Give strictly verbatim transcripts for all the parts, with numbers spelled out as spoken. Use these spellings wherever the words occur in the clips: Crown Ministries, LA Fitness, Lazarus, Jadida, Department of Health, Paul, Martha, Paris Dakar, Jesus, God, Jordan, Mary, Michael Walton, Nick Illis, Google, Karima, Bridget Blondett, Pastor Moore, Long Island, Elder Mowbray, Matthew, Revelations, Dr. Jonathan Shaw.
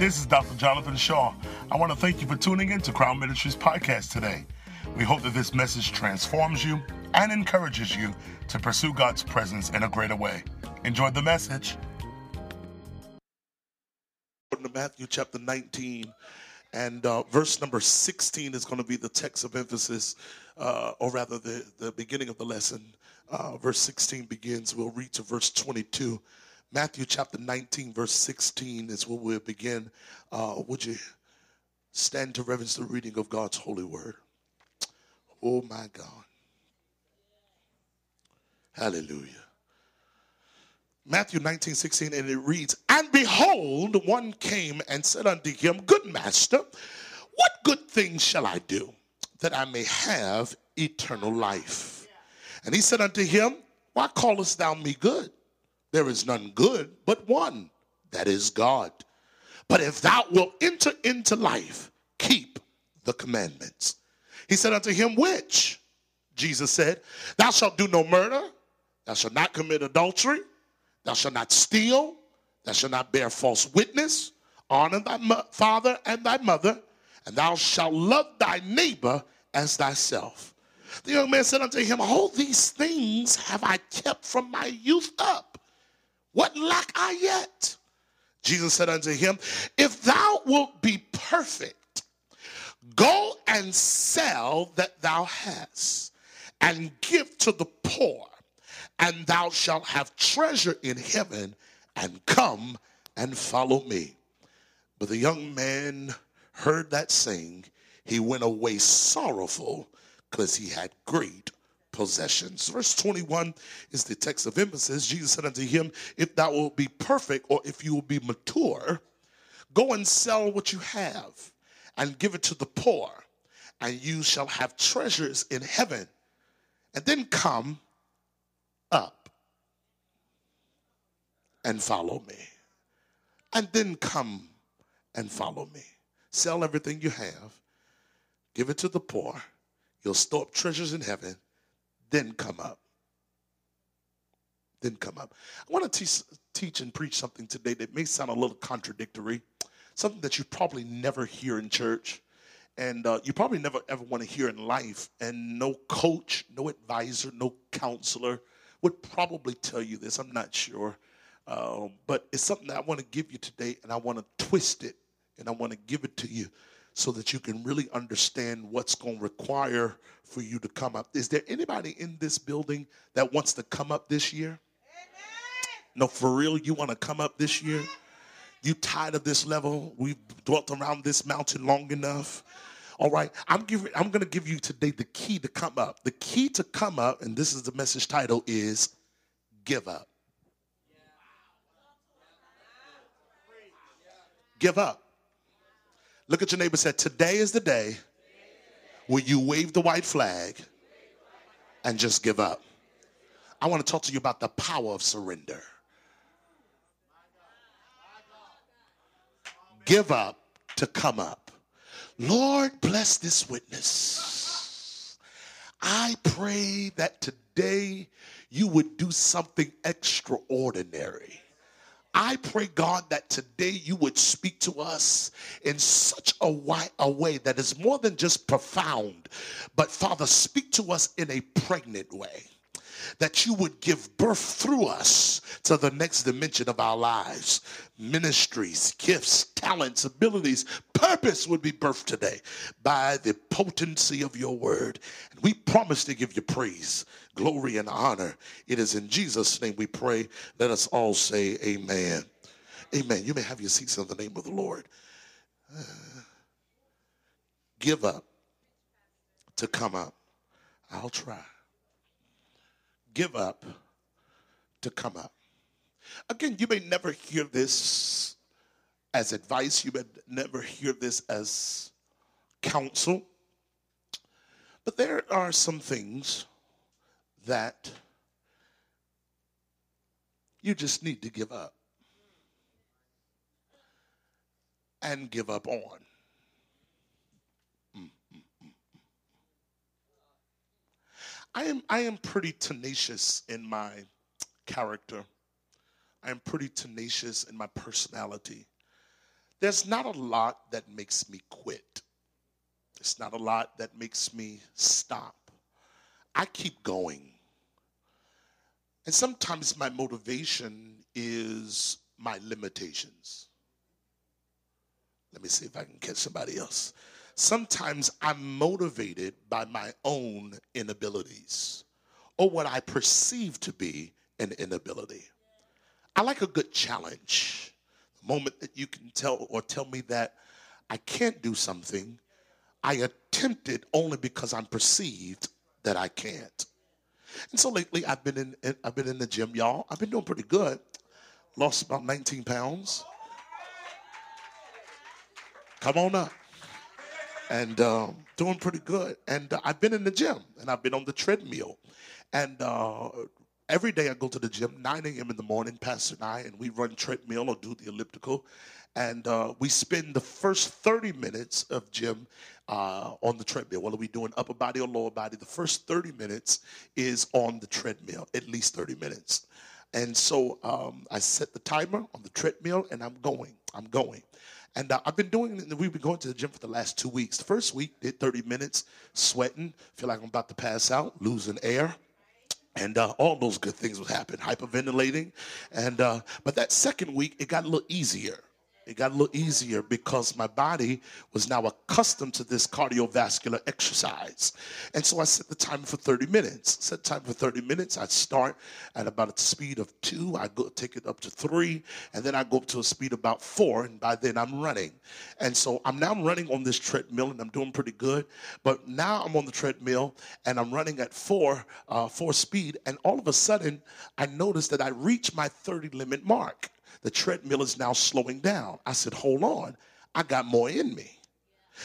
This is Doctor Jonathan Shaw. I want to thank you for tuning in to Crown Ministries podcast today. We hope that this message transforms you and encourages you to pursue God's presence in a greater way. Enjoy the message. Matthew chapter nineteen and uh, verse number sixteen is going to be the text of emphasis, uh, or rather the, the beginning of the lesson. Uh, verse sixteen begins. We'll read to verse twenty-two. Matthew chapter nineteen, verse sixteen is where we'll begin. Uh, would you stand to reverence the reading of God's holy word? Oh, my God. Hallelujah. Matthew nineteen, sixteen, and it reads, "And behold, one came and said unto him, Good master, what good thing shall I do, that I may have eternal life? And he said unto him, Why callest thou me good? There is none good but one, that is God. But if thou wilt enter into life, keep the commandments. He said unto him, Which? Jesus said, Thou shalt do no murder, thou shalt not commit adultery, thou shalt not steal, thou shalt not bear false witness, honor thy mo- father and thy mother, and thou shalt love thy neighbor as thyself. The young man said unto him, All these things have I kept from my youth up. What lack I yet? Jesus said unto him, If thou wilt be perfect, go and sell that thou hast, and give to the poor, and thou shalt have treasure in heaven, and come and follow me. But the young man heard that saying. He went away sorrowful, because he had great possessions." Verse twenty-one is the text of emphasis. Jesus said unto him, If thou wilt be perfect, or if you will be mature, go and sell what you have, and give it to the poor, and you shall have treasures in heaven. And then come up and follow me. And then come and follow me. Sell everything you have, give it to the poor, you'll store up treasures in heaven, then come up. Then come up. I want to teach, teach and preach something today that may sound a little contradictory, something that you probably never hear in church, and uh, you probably never ever want to hear in life, and no coach, no advisor, no counselor would probably tell you this. I'm not sure, uh, but it's something that I want to give you today, and I want to twist it, and I want to give it to you so that you can really understand what's going to require for you to come up. Is there anybody in this building that wants to come up this year? Amen. No, for real, you want to come up this year? You tired of this level? We've dwelt around this mountain long enough. All right, I'm giving, I'm going to give you today the key to come up. The key to come up, and this is the message title, is give up. Yeah. Give up. Look at your neighbor and say, today is the day where you wave the white flag and just give up. I want to talk to you about the power of surrender. Give up to come up. Lord, bless this witness. I pray that today you would do something extraordinary. I pray, God, that today you would speak to us in such a, way, a way that is more than just profound, but, Father, speak to us in a pregnant way, that you would give birth through us to the next dimension of our lives. Ministries, gifts, talents, abilities, purpose would be birthed today by the potency of your word. And we promise to give you praise, glory, and honor. It is in Jesus' name we pray. Let us all say amen. Amen. You may have your seats in the name of the Lord. Uh, give up to come up. I'll try. Give up to come up. Again, you may never hear this as advice. You may never hear this as counsel. But there are some things that you just need to give up and give up on. I am I am pretty tenacious in my character. I am pretty tenacious in my personality. There's not a lot that makes me quit. There's not a lot that makes me stop. I keep going. And sometimes my motivation is my limitations. Let me see if I can catch somebody else. Sometimes I'm motivated by my own inabilities or what I perceive to be an inability. I like a good challenge. The moment that you can tell or tell me that I can't do something, I attempt it only because I'm perceived that I can't. And so lately I've been in I've been in the gym, y'all. I've been doing pretty good. Lost about nineteen pounds. Come on up. And um, doing pretty good. And uh, I've been in the gym, and I've been on the treadmill. And uh, every day I go to the gym, nine a m in the morning, Pastor and I, and we run treadmill or do the elliptical. And uh, we spend the first thirty minutes of gym uh, on the treadmill. Whether we're doing upper body or lower body, the first thirty minutes is on the treadmill, at least thirty minutes. And so um, I set the timer on the treadmill, and I'm going. I'm going. And uh, I've been doing it, and we've been going to the gym for the last two weeks. The first week, did thirty minutes, sweating, feel like I'm about to pass out, losing air. And uh, all those good things would happen, hyperventilating. And uh, but that second week, it got a little easier. It got a little easier because my body was now accustomed to this cardiovascular exercise. And so I set the time for thirty minutes. Set time for thirty minutes. I start at about a speed of two. I go take it up to three. And then I go up to a speed of about four. And by then I'm running. And so I'm now running on this treadmill and I'm doing pretty good. But now I'm on the treadmill and I'm running at four, uh, four speed. And all of a sudden I notice that I reach my thirty limit mark. The treadmill is now slowing down. I said, hold on. I got more in me.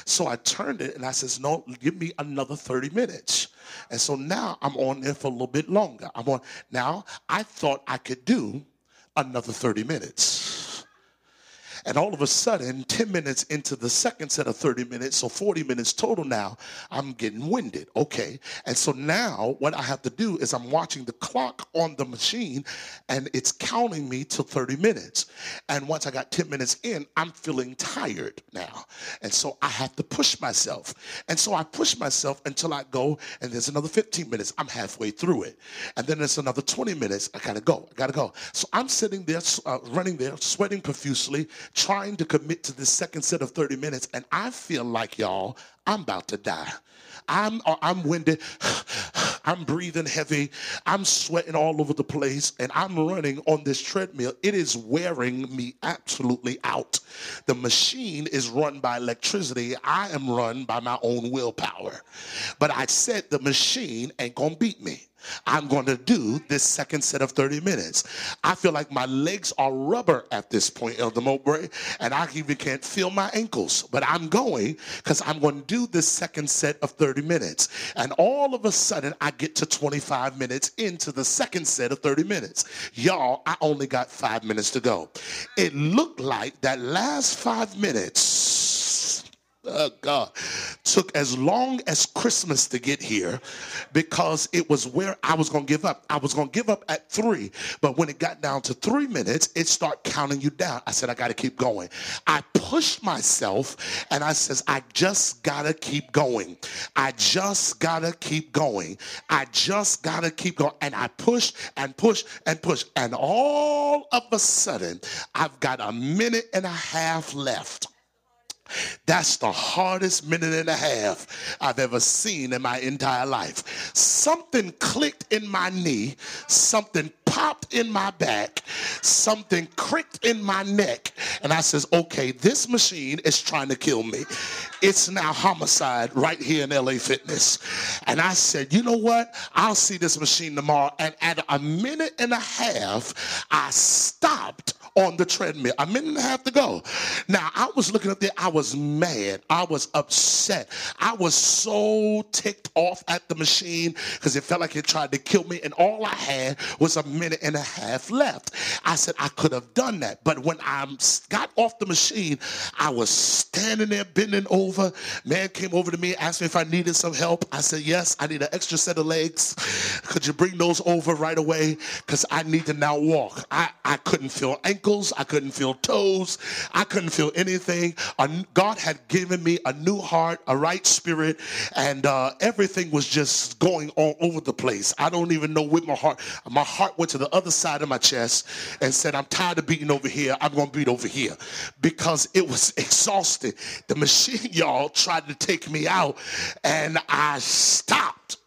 So I turned it and I says, no, give me another thirty minutes. And so now I'm on there for a little bit longer. I'm on. Now I thought I could do another thirty minutes. And all of a sudden, ten minutes into the second set of thirty minutes, so forty minutes total now, I'm getting winded. Okay. And so now what I have to do is I'm watching the clock on the machine, and it's counting me to thirty minutes. And once I got ten minutes in, I'm feeling tired now. And so I have to push myself. And so I push myself until I go, and there's another fifteen minutes. I'm halfway through it. And then there's another twenty minutes. I got to go. I got to go. So I'm sitting there, uh, running there, sweating profusely, trying to commit to this second set of thirty minutes, and I feel like, y'all, I'm about to die. I'm I'm winded. I'm breathing heavy. I'm sweating all over the place, and I'm running on this treadmill. It is wearing me absolutely out. The machine is run by electricity. I am run by my own willpower. But I said the machine ain't gonna beat me. I'm going to do this second set of thirty minutes. I feel like my legs are rubber at this point, Elder Mowbray, and I even can't feel my ankles. But I'm going because I'm going to do this second set of thirty minutes. And all of a sudden, I get to twenty-five minutes into the second set of thirty minutes. Y'all, I only got five minutes to go. It looked like that last five minutes, oh God, took as long as Christmas to get here because it was where I was going to give up. I was going to give up at three, but when it got down to three minutes, it started counting you down. I said, I got to keep going. I pushed myself, and I says, I just got to keep going. I just got to keep going. I just got to keep going. And I pushed and pushed and pushed, and all of a sudden, I've got a minute and a half left. That's the hardest minute and a half I've ever seen in my entire life. Something clicked in my knee. Something popped in my back. Something cricked in my neck. And I says, okay, this machine is trying to kill me. It's now homicide right here in L A Fitness. And I said, you know what? I'll see this machine tomorrow. And at a minute and a half, I stopped on the treadmill. A minute and a half to go. Now, I was looking up there. I was mad. I was upset. I was so ticked off at the machine because it felt like it tried to kill me, and all I had was a minute and a half left. I said, I could have done that. But when I got off the machine, I was standing there, bending over. Man came over to me, asked me if I needed some help. I said, yes, I need an extra set of legs. Could you bring those over right away? Because I need to now walk. I, I couldn't feel ankle. ankles. I couldn't feel toes. I couldn't feel anything. God had given me a new heart, a right spirit, and uh, everything was just going all over the place. I don't even know with my heart. My heart went to the other side of my chest and said, I'm tired of beating over here. I'm going to beat over here, because it was exhausted. The machine, y'all, tried to take me out, and I stopped.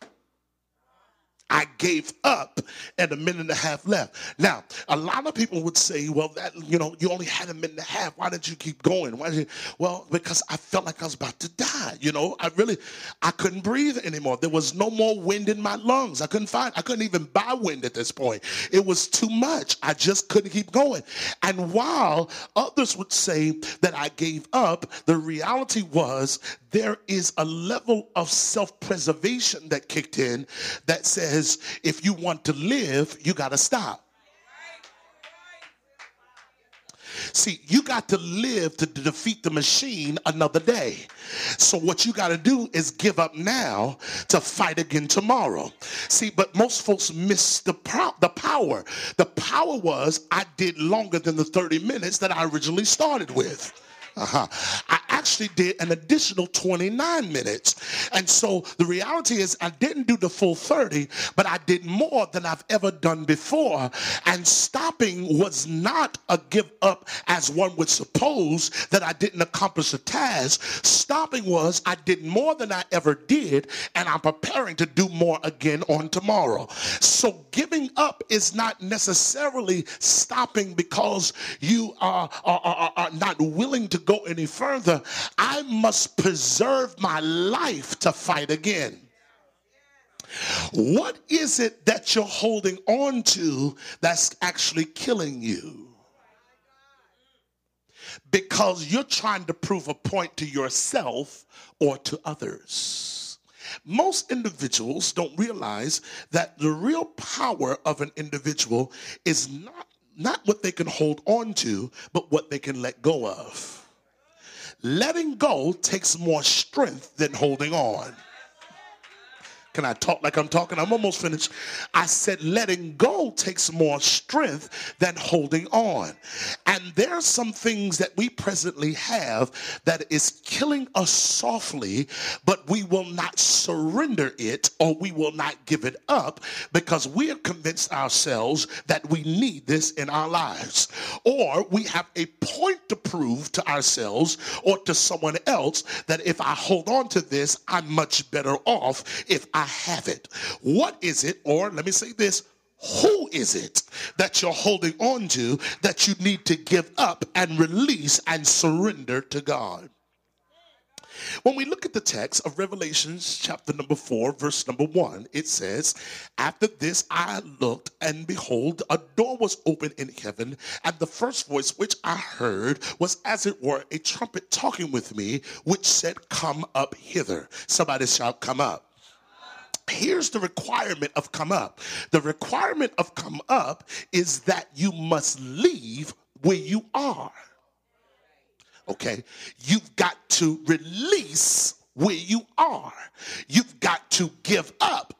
I gave up, and a minute and a half left. Now, a lot of people would say, well, that, you know, you only had a minute and a half. Why did you keep going? Why did you? Well, because I felt like I was about to die. You know, I really, I couldn't breathe anymore. There was no more wind in my lungs. I couldn't find, I couldn't even buy wind at this point. It was too much. I just couldn't keep going. And while others would say that I gave up, the reality was there is a level of self-preservation that kicked in that says, if you want to live, you got to stop. See, you got to live to defeat the machine another day. So what you got to do is give up now to fight again tomorrow. See, but most folks miss the, pro the power. The power was I did longer than the thirty minutes that I originally started with. Uh-huh. I actually did an additional twenty-nine minutes. And so the reality is I didn't do the full thirty, but I did more than I've ever done before. And stopping was not a give up as one would suppose, that I didn't accomplish a task. Stopping was I did more than I ever did, and I'm preparing to do more again on tomorrow. So giving up is not necessarily stopping because you are, are, are, are not willing to go any further. I must preserve my life to fight again. What is it that you're holding on to that's actually killing you? Because you're trying to prove a point to yourself or to others. Most individuals don't realize that the real power of an individual is not not what they can hold on to, but what they can let go of. Letting go takes more strength than holding on. Can I talk like I'm talking? I'm almost finished. I said letting go takes more strength than holding on. And there are some things that we presently have that is killing us softly, but we will not surrender it, or we will not give it up, because we have convinced ourselves that we need this in our lives. Or we have a point to prove to ourselves or to someone else that if I hold on to this, I'm much better off if I have it. What is it, or let me say this, who is it that you're holding on to that you need to give up and release and surrender to God? When we look at the text of Revelations chapter number four, verse number one, it says, after this I looked, and behold, a door was opened in heaven, and the first voice which I heard was as it were a trumpet talking with me, which said, come up hither. Somebody shout, come up. Here's the requirement of come up. The requirement of come up is that you must leave where you are. Okay? You've got to release where you are. You've got to give up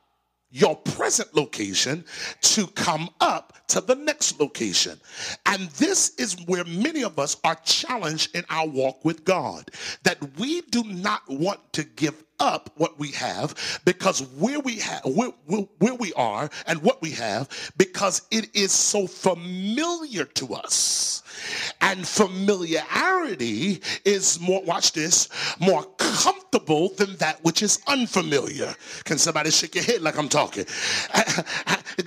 your present location to come up to the next location. And this is where many of us are challenged in our walk with God, that we do not want to give up what we have, because where we have where, where, where we are and what we have, because it is so familiar to us. And familiarity is more, watch this, more comfortable than that which is unfamiliar. Can somebody shake your head like I'm talking?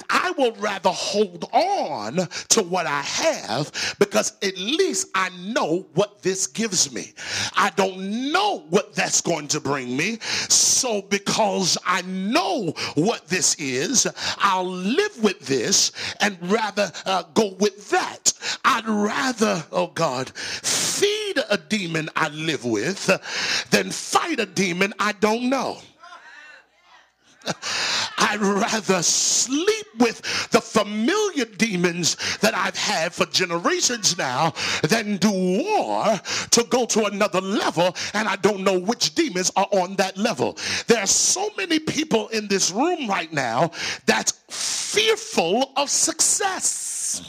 I will rather hold on to what I have, because at least I know what this gives me. I don't know what that's going to bring me, so because I know what this is, I'll live with this and rather uh, go with that. I'd rather, oh God, feed a demon I live with than fight a demon I don't know. I'd rather sleep with the familiar demons that I've had for generations now than do war to go to another level, and I don't know which demons are on that level. There are so many people in this room right now that's fearful of success.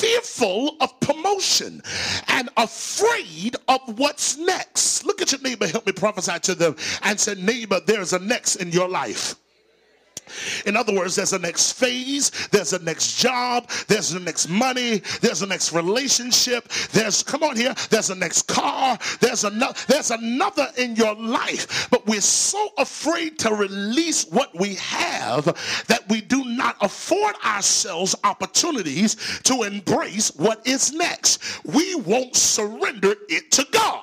fearful of promotion and afraid of what's next. Look at your neighbor, help me prophesy to them, and say, neighbor, there's a next in your life. In other words, there's a next phase, there's a next job, there's the next money, there's the next relationship, there's, come on here, there's a next car, there's another, there's another in your life. But we're so afraid to release what we have that we do not afford ourselves opportunities to embrace what is next. We won't surrender it to God.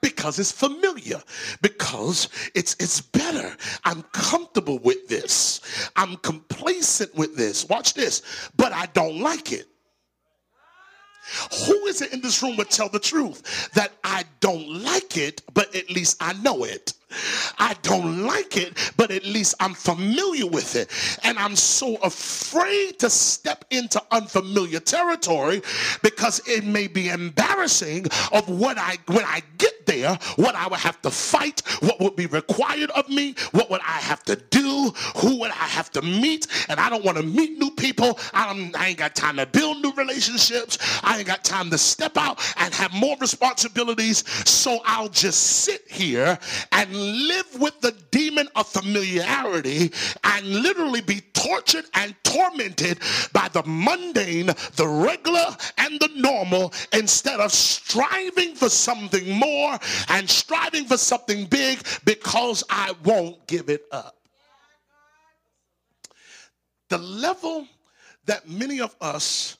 Because it's familiar, because it's it's better. I'm comfortable with this. I'm complacent with this. Watch this, but I don't like it. Who is it in this room would tell the truth that I don't like it, but at least I know it? I don't like it, but at least I'm familiar with it. And I'm so afraid to step into unfamiliar territory because it may be embarrassing of what I, when I get there, what I would have to fight, what would be required of me, what would I have to do, who would I have to meet. And I don't want to meet new people. I, don't, I ain't got time to build new relationships. I ain't got time to step out and have more responsibilities. So I'll just sit here and live with the demon of familiarity and literally be tortured and tormented by the mundane, the regular, and the normal, instead of striving for something more and striving for something big, because I won't give it up. The level that many of us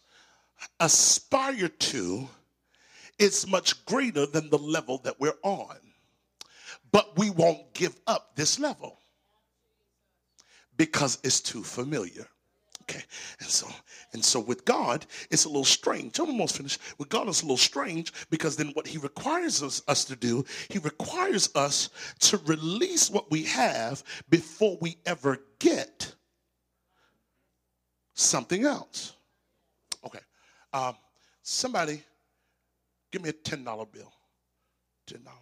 aspire to is much greater than the level that we're on. But we won't give up this level because it's too familiar. Okay, and so and so with God, it's a little strange. I'm almost finished. With God, it's a little strange because then what he requires us, us to do, he requires us to release what we have before we ever get something else. Okay, um, somebody give me a ten dollar bill. ten dollars.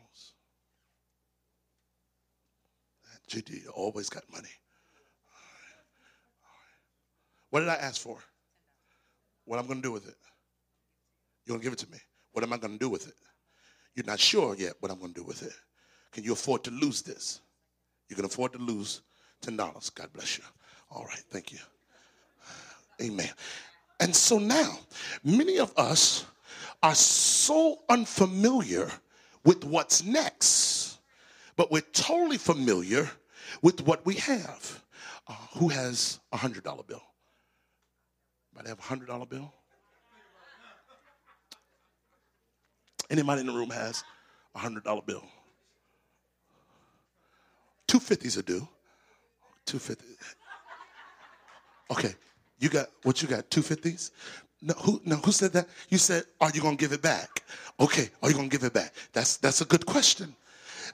Jadida always got money. All right. All right. What did I ask for? What I'm going to do with it? You're going to give it to me. What am I going to do with it? You're not sure yet what I'm going to do with it. Can you afford to lose this? You can afford to lose ten dollars. God bless you. All right. Thank you. Amen. And so now, many of us are so unfamiliar with what's next. But we're totally familiar with what we have. Uh, who has a hundred dollar bill? Anybody have a hundred dollar bill? Anybody in the room has a hundred dollar bill? Two fifties are due. Two fifties. Okay, you got what you got? Two fifties? No, who, no, who said that? You said, are you gonna give it back? Okay, are you gonna give it back? That's that's a good question.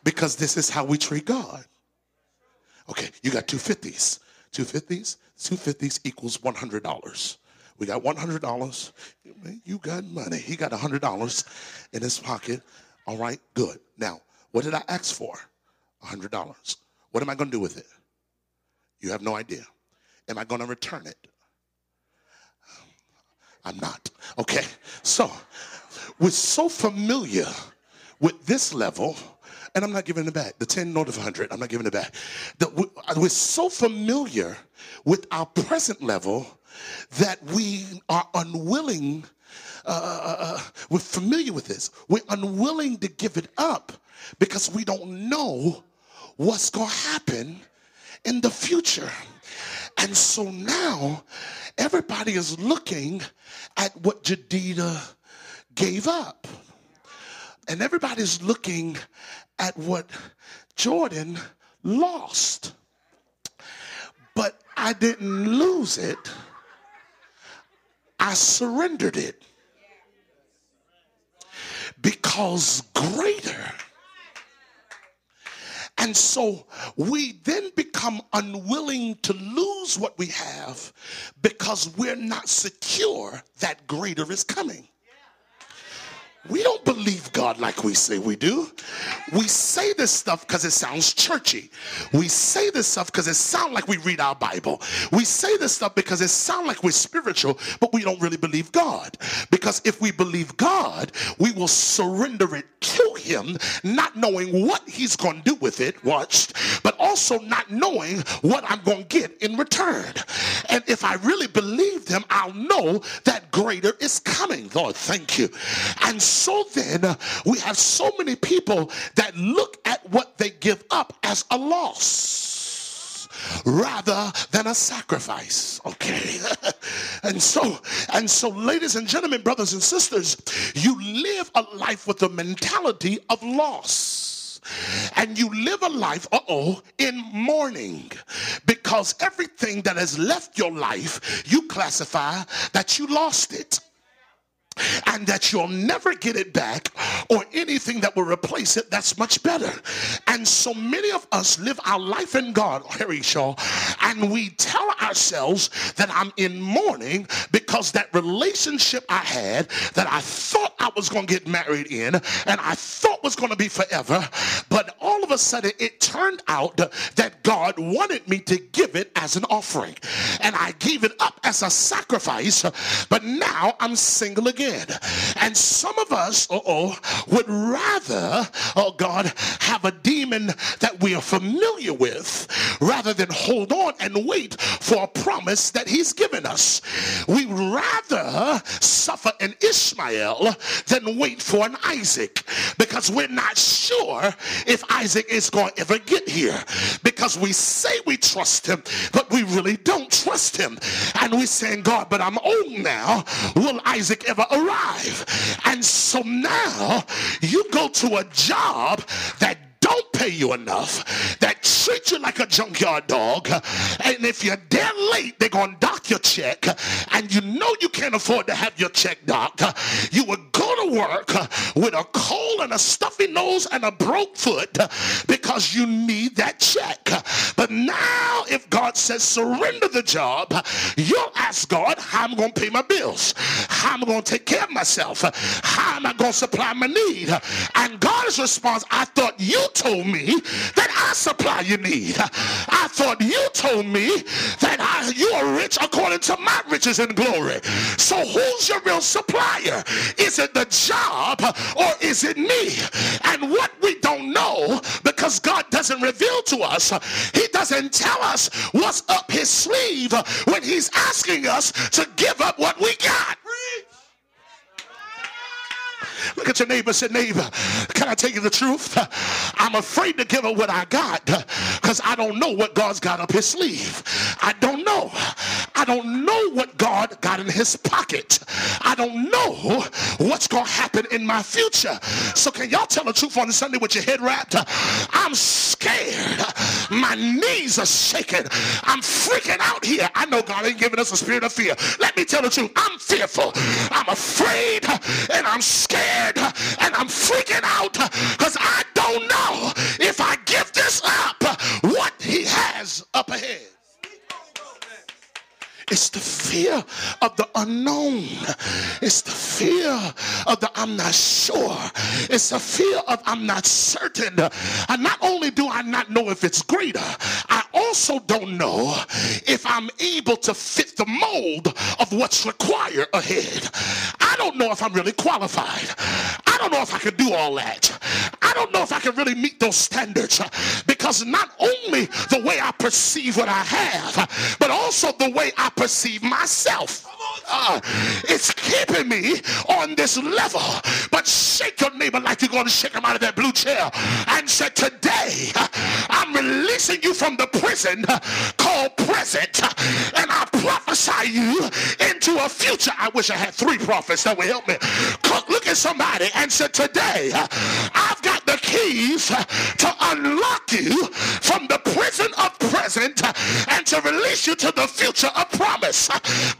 Because this is how we treat God. Okay, you got two fifties. Two fifties. Two fifties equals one hundred dollars. We got one hundred dollars. You got money. He got a hundred dollars in his pocket. All right, good. Now, what did I ask for? A hundred dollars. What am I going to do with it? You have no idea. Am I going to return it? I'm not. Okay. So we're so familiar with this level. And I'm not giving it back. The ten north of one hundred, I'm not giving it back. The, we're so familiar with our present level that we are unwilling, uh, uh, we're familiar with this. We're unwilling to give it up because we don't know what's going to happen in the future. And so now everybody is looking at what Jadida gave up. And everybody's looking at what Jordan lost. But I didn't lose it. I surrendered it. Because greater. And so we then become unwilling to lose what we have because we're not secure that greater is coming. We don't believe God. God like we say we do. We say this stuff because it sounds churchy. We say this stuff because it sounds like we read our Bible. We say this stuff because it sounds like we're spiritual, but we don't really believe God. Because if we believe God, we will surrender it to him, not knowing what he's going to do with it, watched, but also not knowing what I'm going to get in return. And if I really believe him, I'll know that greater is coming. Lord, thank you. And so then uh, we have so many people that look at what they give up as a loss rather than a sacrifice. Okay. and so and so ladies and gentlemen, brothers and sisters, you live a life with the mentality of loss. And you live a life, uh-oh, in mourning, because everything that has left your life, you classify that you lost it, and that you'll never get it back, or anything that will replace it that's much better. And so many of us live our life in God, Harry Shaw, and we tell ourselves that I'm in mourning because that relationship I had that I thought I was going to get married in and I thought was going to be forever, but all of a sudden it turned out that God wanted me to give it as an offering, and I gave it up as a sacrifice, but now I'm single again. And some of us, uh-oh, would rather, oh God, have a demon that we are familiar with rather than hold on and wait for a promise that he's given us. We'd rather suffer an Ishmael than wait for an Isaac, because we're not sure if Isaac is going to ever get here, because we say we trust him, but we really don't trust him. And we're saying, God, but I'm old now. Will Isaac ever arrive? And so now you go to a job that don't pay you enough, that treat you like a junkyard dog, and if you're dead late, they're going to dock your check, and you know you can't afford to have your check docked. You would go to work with a cold and a stuffy nose and a broke foot because you need that check. But now if God says surrender the job, you'll ask God, how am I going to pay my bills? How am I going to take care of myself? How am I going to supply my need? And God's response, I thought you told me that I supply your need. I thought you told me that I, you are rich according to my riches and glory. So who's your real supplier? Is it the job or is it me? And what we don't know, because God doesn't reveal to us, he doesn't tell us what's up his sleeve when he's asking us to give up what we got. Look at your neighbor, say, neighbor, can I tell you the truth? I'm afraid to give her what I got because I don't know what God's got up his sleeve. I don't know. I don't know what God got in his pocket. I don't know what's going to happen in my future. So can y'all tell the truth on Sunday with your head wrapped? I'm scared. My knees are shaking. I'm freaking out here. I know God ain't giving us a spirit of fear. Let me tell the truth. I'm fearful. I'm afraid and I'm scared. And I'm freaking out because I don't know if I give this up what he has up ahead. It's the fear of the unknown. It's the fear of the I'm not sure. It's the fear of I'm not certain. And not only do I not know if it's greater, I also don't know if I'm able to fit the mold of what's required ahead. I don't know if I'm really qualified. I don't know if I can do all that. I don't know if I can really meet those standards, because not only the way I perceive what I have, but also the way I perceive myself. Uh, it's keeping me on this level. But shake your neighbor like you're going to shake him out of that blue chair and say, today I'm releasing you from the prison called present, and I prophesy you into a future. I wish I had three prophets that would help me. Look at somebody and say, today I've got the keys to unlock you from the prison of present and to release you to the future of promise.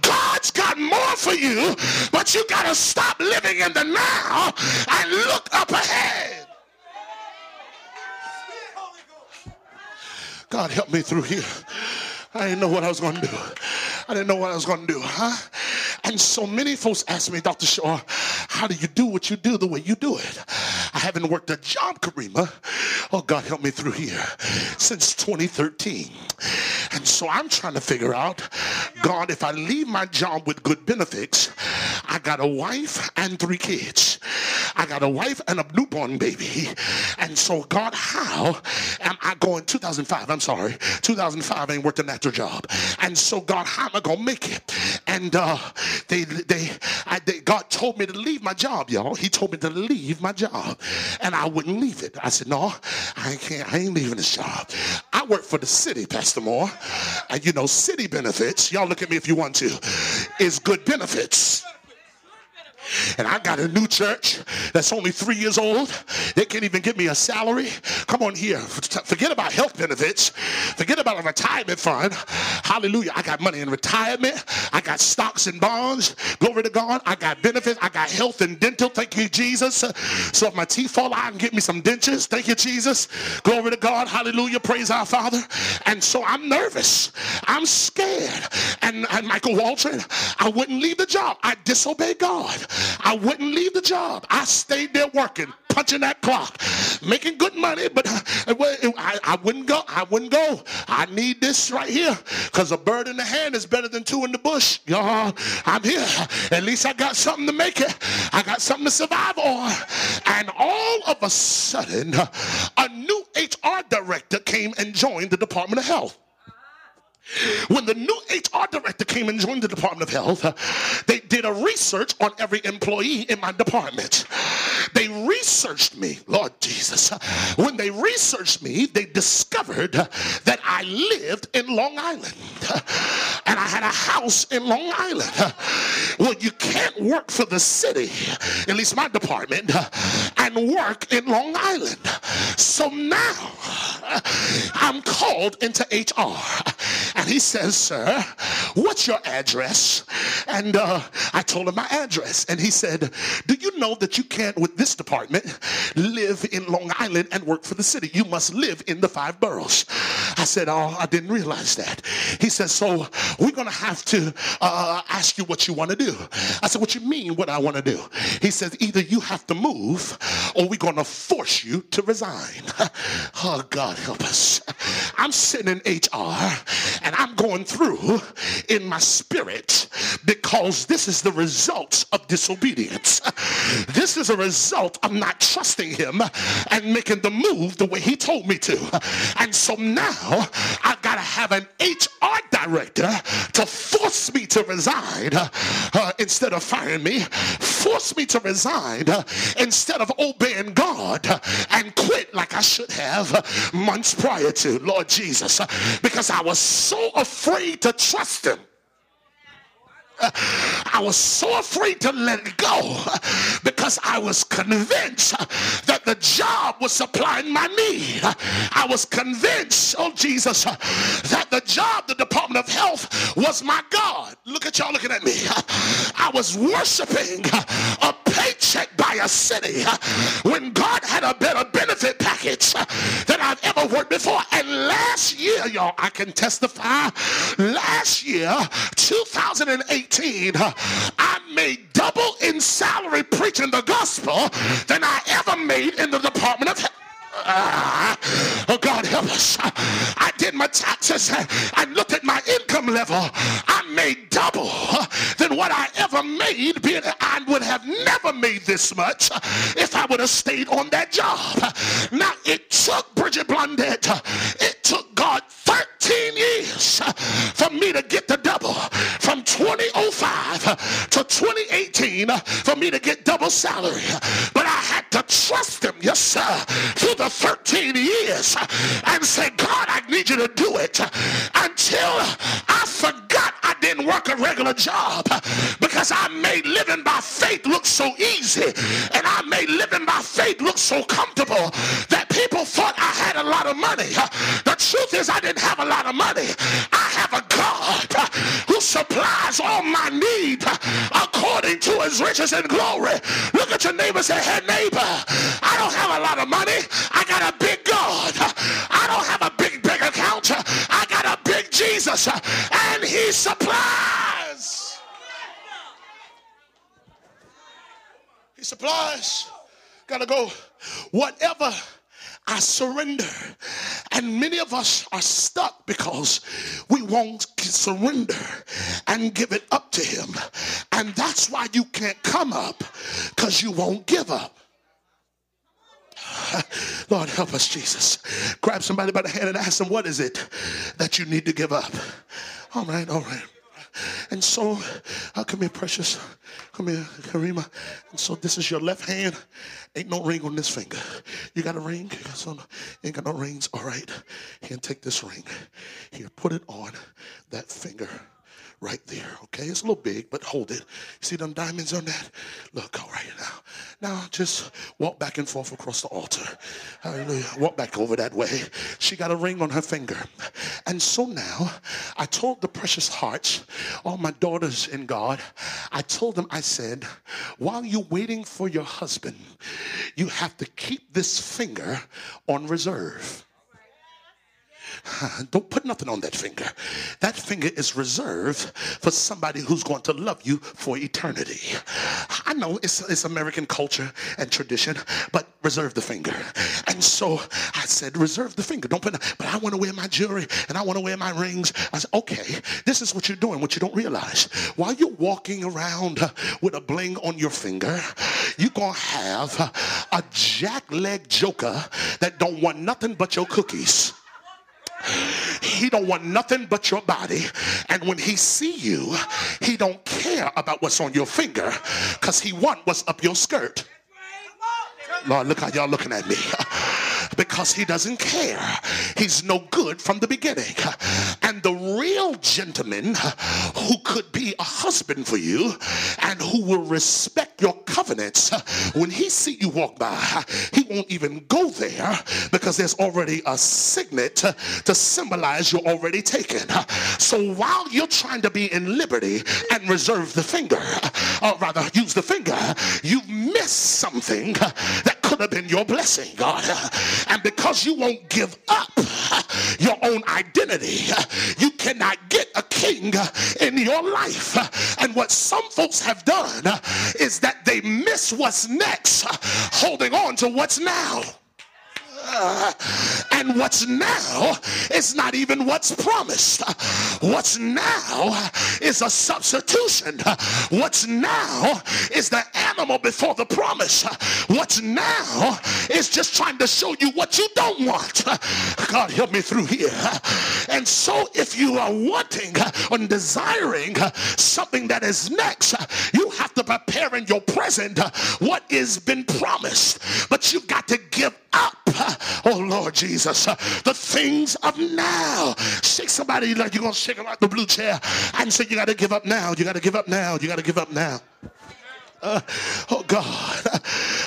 God's got more for you, but you got to stop living in the now and look up ahead. God, help me through here. I didn't know what I was going to do. I didn't know what I was going to do, huh? And so many folks ask me, Doctor Shaw, how do you do what you do the way you do it? I haven't worked a job, Karima. Oh, God, help me through here. Since twenty thirteen. And so I'm trying to figure out, God, if I leave my job with good benefits, I got a wife and three kids. I got a wife and a newborn baby. And so, God, how am I going? two thousand five, I'm sorry. two thousand five, I ain't worked an actor job. And so, God, how am I going to make it? And uh, they, they, I, they, God told me to leave my job, y'all. He told me to leave my job. And I wouldn't leave it. I said, no, I can't. I ain't leaving this job. I work for the city, Pastor Moore. And, you know, city benefits, y'all look at me if you want to, is good benefits. And I got a new church that's only three years old. They can't even give me a salary. Come on here. Forget about health benefits. Forget about a retirement fund. Hallelujah. I got money in retirement. I got stocks and bonds. Glory to God. I got benefits. I got health and dental. Thank you, Jesus. So if my teeth fall out, I can get me some dentures. Thank you, Jesus. Glory to God. Hallelujah. Praise our Father. And so I'm nervous. I'm scared. And, and Michael Walton, I wouldn't leave the job. I disobeyed God. I wouldn't leave the job. I stayed there working, punching that clock, making good money, but I, I wouldn't go. I wouldn't go. I need this right here, because a bird in the hand is better than two in the bush. Y'all, I'm here. At least I got something to make it. I got something to survive on. And all of a sudden, a new H R director came and joined the Department of Health. When the new H R director came and joined the Department of Health, they did a research on every employee in my department. They researched me, Lord Jesus. When they researched me, they discovered that I lived in Long Island. And I had a house in Long Island. Well, you can't work for the city, at least my department, and work in Long Island. So now I'm called into H R. And he says, sir, what's your address? And uh, I told him my address. And he said, do you know that you can't, with this department, live in Long Island and work for the city? You must live in the five boroughs. I said, oh, I didn't realize that. He says, so we're going to have to uh, ask you what you want to do. I said, what you mean what I want to do? He says, either you have to move or we're going to force you to resign. Oh, God, help us. I'm sitting in H R. And I'm going through in my spirit because this is the result of disobedience. This is a result of not trusting him and making the move the way he told me to. And so now I've got to have an H R director to force me to resign uh, instead of firing me, force me to resign uh, instead of obeying God and quit like I should have months prior to, Lord Jesus, because I was so afraid to trust him. I was so afraid to let it go because I was convinced that the job was supplying my need. I was convinced, oh Jesus, that the job, the Department of Health, was my God. Look at y'all looking at me. I was worshiping a paycheck by a city when God had a better benefit package than I've ever worked before. And last year, y'all, I can testify, last year, two thousand eight, I made double in salary preaching the gospel than I ever made in the Department of Health. Uh, oh, God, help us. I did my taxes and looked at my income level. I made double than what I ever made. Being, I would have never made this much if I would have stayed on that job. Now, it took Bridget Blondett, it took God thirteen years for me to get the double. From twenty oh five to twenty eighteen for me to get double salary. But I had to trust him, yes, sir, through the thirteen years and say, God, I need you to do it until I forgot I didn't work a regular job because I made living by faith look so easy and I made living by faith look so comfortable that people thought I had a lot of money. The truth is I didn't have a lot of money. I have a God who supplies all my need according to his riches and glory. Look at your neighbor and say, hey, neighbor, I don't have a lot of money. I got a big God. I don't have a big bank account. I got a big Jesus, and he supplies. He supplies. Gotta go. Whatever I surrender. And many of us are stuck because we won't surrender and give it up to him. And that's why you can't come up, because you won't give up. Lord, help us, Jesus. Grab somebody by the hand and ask them, what is it that you need to give up? All right, all right. And so, uh, come here, precious. Come here, Karima. And so this is your left hand. Ain't no ring on this finger. You got a ring? So, ain't got no rings. All right. Here, take this ring. Here, put it on that finger right there. Okay? It's a little big, but hold it. See them diamonds on that? Look, all right, now. Now, just walk back and forth across the altar. Hallelujah. Walk back over that way. She got a ring on her finger. And so now, I told the precious hearts, all my daughters in God, I told them, I said, while you're waiting for your husband, you have to keep this finger on reserve. Don't put nothing on that finger. That finger is reserved for somebody who's going to love you for eternity. I know it's, it's American culture and tradition, but reserve the finger. And so I said, reserve the finger. Don't put it, but I want to wear my jewelry and I want to wear my rings. I said, okay, this is what you're doing, what you don't realize. While you're walking around with a bling on your finger, you're going to have a jackleg joker that don't want nothing but your cookies. He don't want nothing but your body, and when he see you, he don't care about what's on your finger, because he want what's up your skirt. Lord, look how y'all looking at me. Because he doesn't care. He's no good from the beginning. And the real gentleman who could be a husband for you and who will respect your covenants, when he see you walk by, he won't even go there, because there's already a signet to symbolize you're already taken. So while you're trying to be in liberty and reserve the finger, or rather use the finger, you've missed something that could have been your blessing, God. And because you won't give up your own identity, you cannot get a king in your life. And what some folks have done is that they miss what's next, holding on to what's now. Uh, and what's now is not even what's promised. What's now is a substitution. What's now is the animal before the promise. What's now is just trying to show you what you don't want. God, help me through here. And so if you are wanting and desiring something that is next, you have to prepare in your present what has been promised. But you've got to give up, oh Lord Jesus, the things of now. Shake somebody like you're going to shake them out the blue chair and say, you got to give up now, you got to give up now, you got to give up now. Uh, oh God,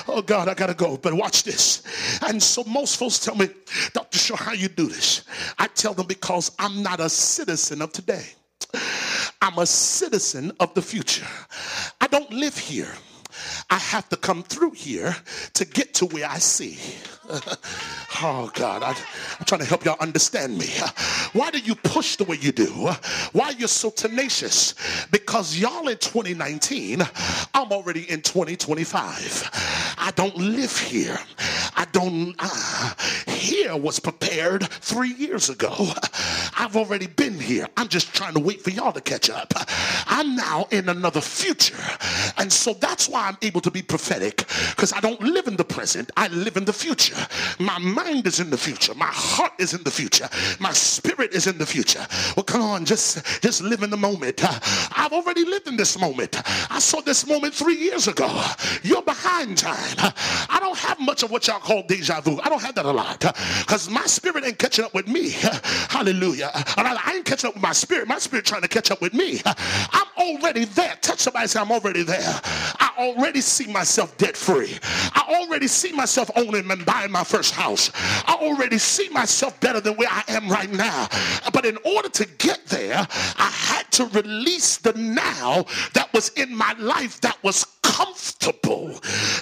oh God, I got to go, but watch this. And so most folks tell me, Doctor Shaw, how you do this? I tell them, because I'm not a citizen of today. I'm a citizen of the future. I don't live here. I have to come through here to get to where I see. Oh, God, I, I'm trying to help y'all understand me. Why do you push the way you do? Why are you so tenacious? Because y'all in twenty nineteen, I'm already in twenty twenty-five. I don't live here. I don't, uh, here was prepared three years ago. I've already been here. I'm just trying to wait for y'all to catch up. I'm now in another future. And so that's why I'm able to be prophetic, because I don't live in the present. I live in the future. My mind is in the future. My heart is in the future. My spirit is in the future. Well, come on, just, just live in the moment. I've already lived in this moment. I saw this moment three years ago. You're behind time. I don't have much of what y'all call deja vu. I don't have that a lot, because my spirit ain't catching up with me. Hallelujah. I ain't catching up with my spirit. My spirit trying to catch up with me. I'm already there. Touch somebody and say, I'm already there. I already see myself debt free. I already see myself owning and buying my first house. I already see myself better than where I am right now. But in order to get there, I had to release the now that was in my life that was comfortable,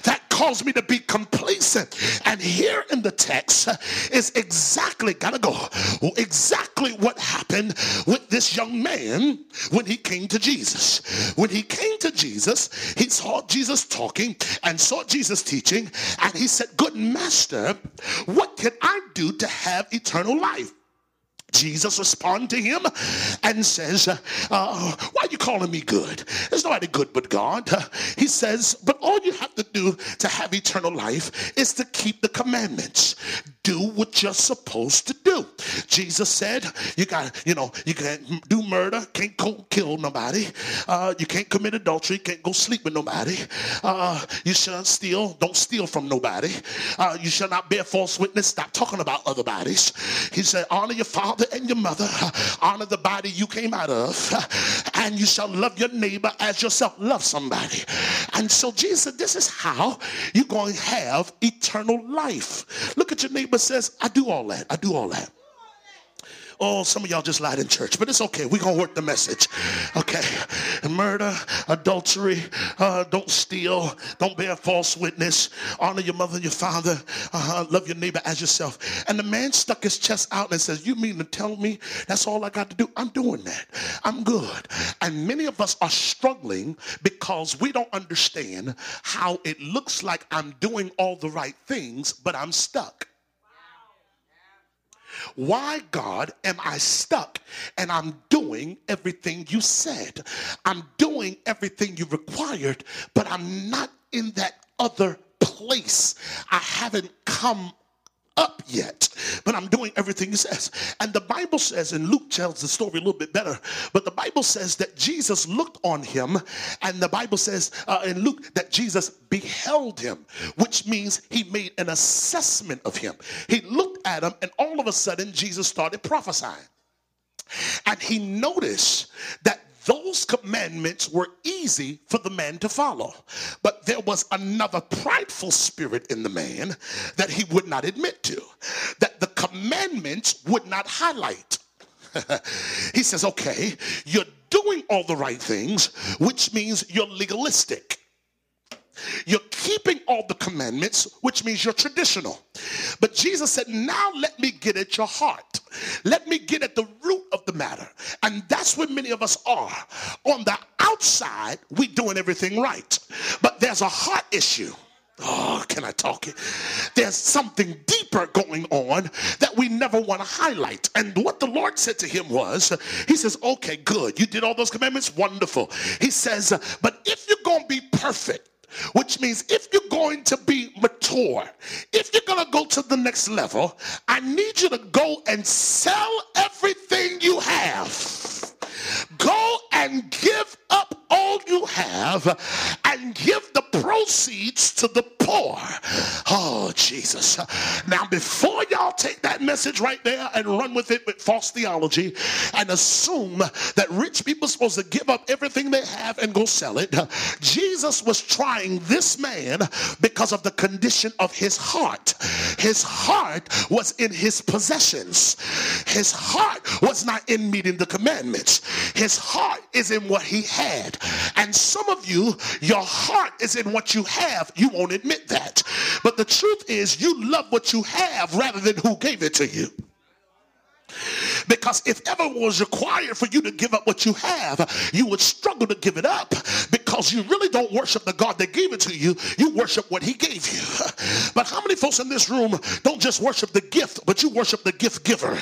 that caused me to be complacent. And here in the text is exactly, gotta go, exactly what happened with this young man when he came to Jesus. When he came to Jesus, he saw Jesus talking and saw Jesus teaching, and he said, "Good master, what can I do to have eternal life?" Jesus responded to him and says, uh, why are you calling me good? There's nobody good but God. Uh, he says, but all you have to do to have eternal life is to keep the commandments. Do what you're supposed to do. Jesus said, you got, you know, you can't do murder, can't go kill nobody. Uh, you can't commit adultery, can't go sleep with nobody. Uh, you shouldn't steal, don't steal from nobody. Uh, you shall not bear false witness, stop talking about other bodies. He said, honor your father and your mother, honor the body you came out of, and you shall love your neighbor as yourself. Love somebody. And so Jesus said, this is how you're going to have eternal life. Look at your neighbor, says, I do all that. I do all that. Oh, some of y'all just lied in church, but it's okay. We're going to work the message. Okay. Murder, adultery, uh, don't steal, don't bear false witness, honor your mother and your father, uh-huh, love your neighbor as yourself. And the man stuck his chest out and says, you mean to tell me that's all I got to do? I'm doing that. I'm good. And many of us are struggling because we don't understand how it looks like I'm doing all the right things, but I'm stuck. Why, God, am I stuck and I'm doing everything you said? I'm doing everything you required, but I'm not in that other place. I haven't come up yet, but I'm doing everything he says. And the Bible says, and Luke tells the story a little bit better, but the Bible says that Jesus looked on him, and the Bible says uh, in Luke that Jesus beheld him, which means he made an assessment of him. He looked at him, and all of a sudden Jesus started prophesying. And he noticed that those commandments were easy for the man to follow, but there was another prideful spirit in the man that he would not admit to, that the commandments would not highlight. He says, okay, you're doing all the right things, which means you're legalistic. You're keeping all the commandments, which means you're traditional. But Jesus said, now let me get at your heart. Let me get at the root of the matter. And that's where many of us are. On the outside, we're doing everything right. But there's a heart issue. Oh, can I talk it? There's something deeper going on that we never want to highlight. And what the Lord said to him was, he says, okay, good. You did all those commandments? Wonderful. He says, but if you're going to be perfect, which means if you're going to be mature, if you're going to go to the next level, I need you to go and sell everything you have. Go and give up all you have and give the proceeds to the poor. Oh, Jesus. Now, before y'all take that message right there and run with it with false theology and assume that rich people are supposed to give up everything they have and go sell it, Jesus was trying this man because of the condition of his heart. His heart was in his possessions. His heart was not in meeting the commandments. His heart is in what he had. And some of you, your heart is in what you have. You won't admit that. But the truth is, you love what you have rather than who gave it to you. Because if ever was required for you to give up what you have, you would struggle to give it up, because you really don't worship the God that gave it to you. You worship what he gave you. But how many folks in this room don't just worship the gift, but you worship the gift giver?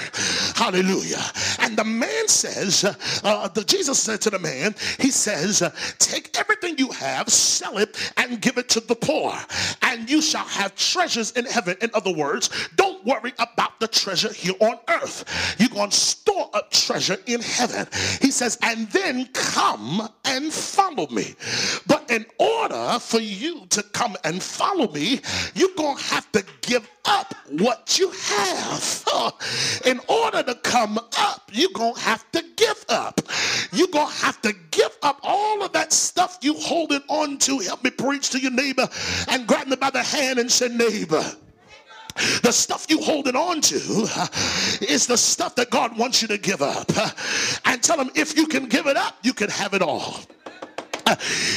Hallelujah. And the man says, uh, the Jesus said to the man, he says, take everything you have, sell it, and give it to the poor, and you shall have treasures in heaven. In other words, don't worry about the treasure here on earth. You're going to store up treasure in heaven. He says, and then come and follow me. But in order for you to come and follow me, you're going to have to give up what you have. In order to come up, you're going to have to give up. You're going to have to give up all of that stuff you holding on to. Help me preach to your neighbor and grab them by the hand and say, neighbor, the stuff you holding on to is the stuff that God wants you to give up. And tell him, if you can give it up, you can have it all.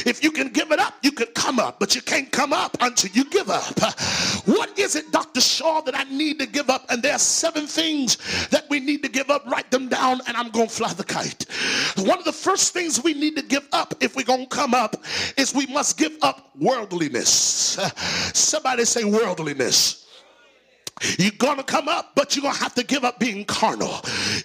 If you can give it up, you can come up, but you can't come up until you give up. What is it, Doctor Shaw, that I need to give up? And there are seven things that we need to give up. Write them down, and I'm going to fly the kite. One of the first things we need to give up if we're going to come up is we must give up worldliness. Somebody say worldliness. You're going to come up, but you're going to have to give up being carnal.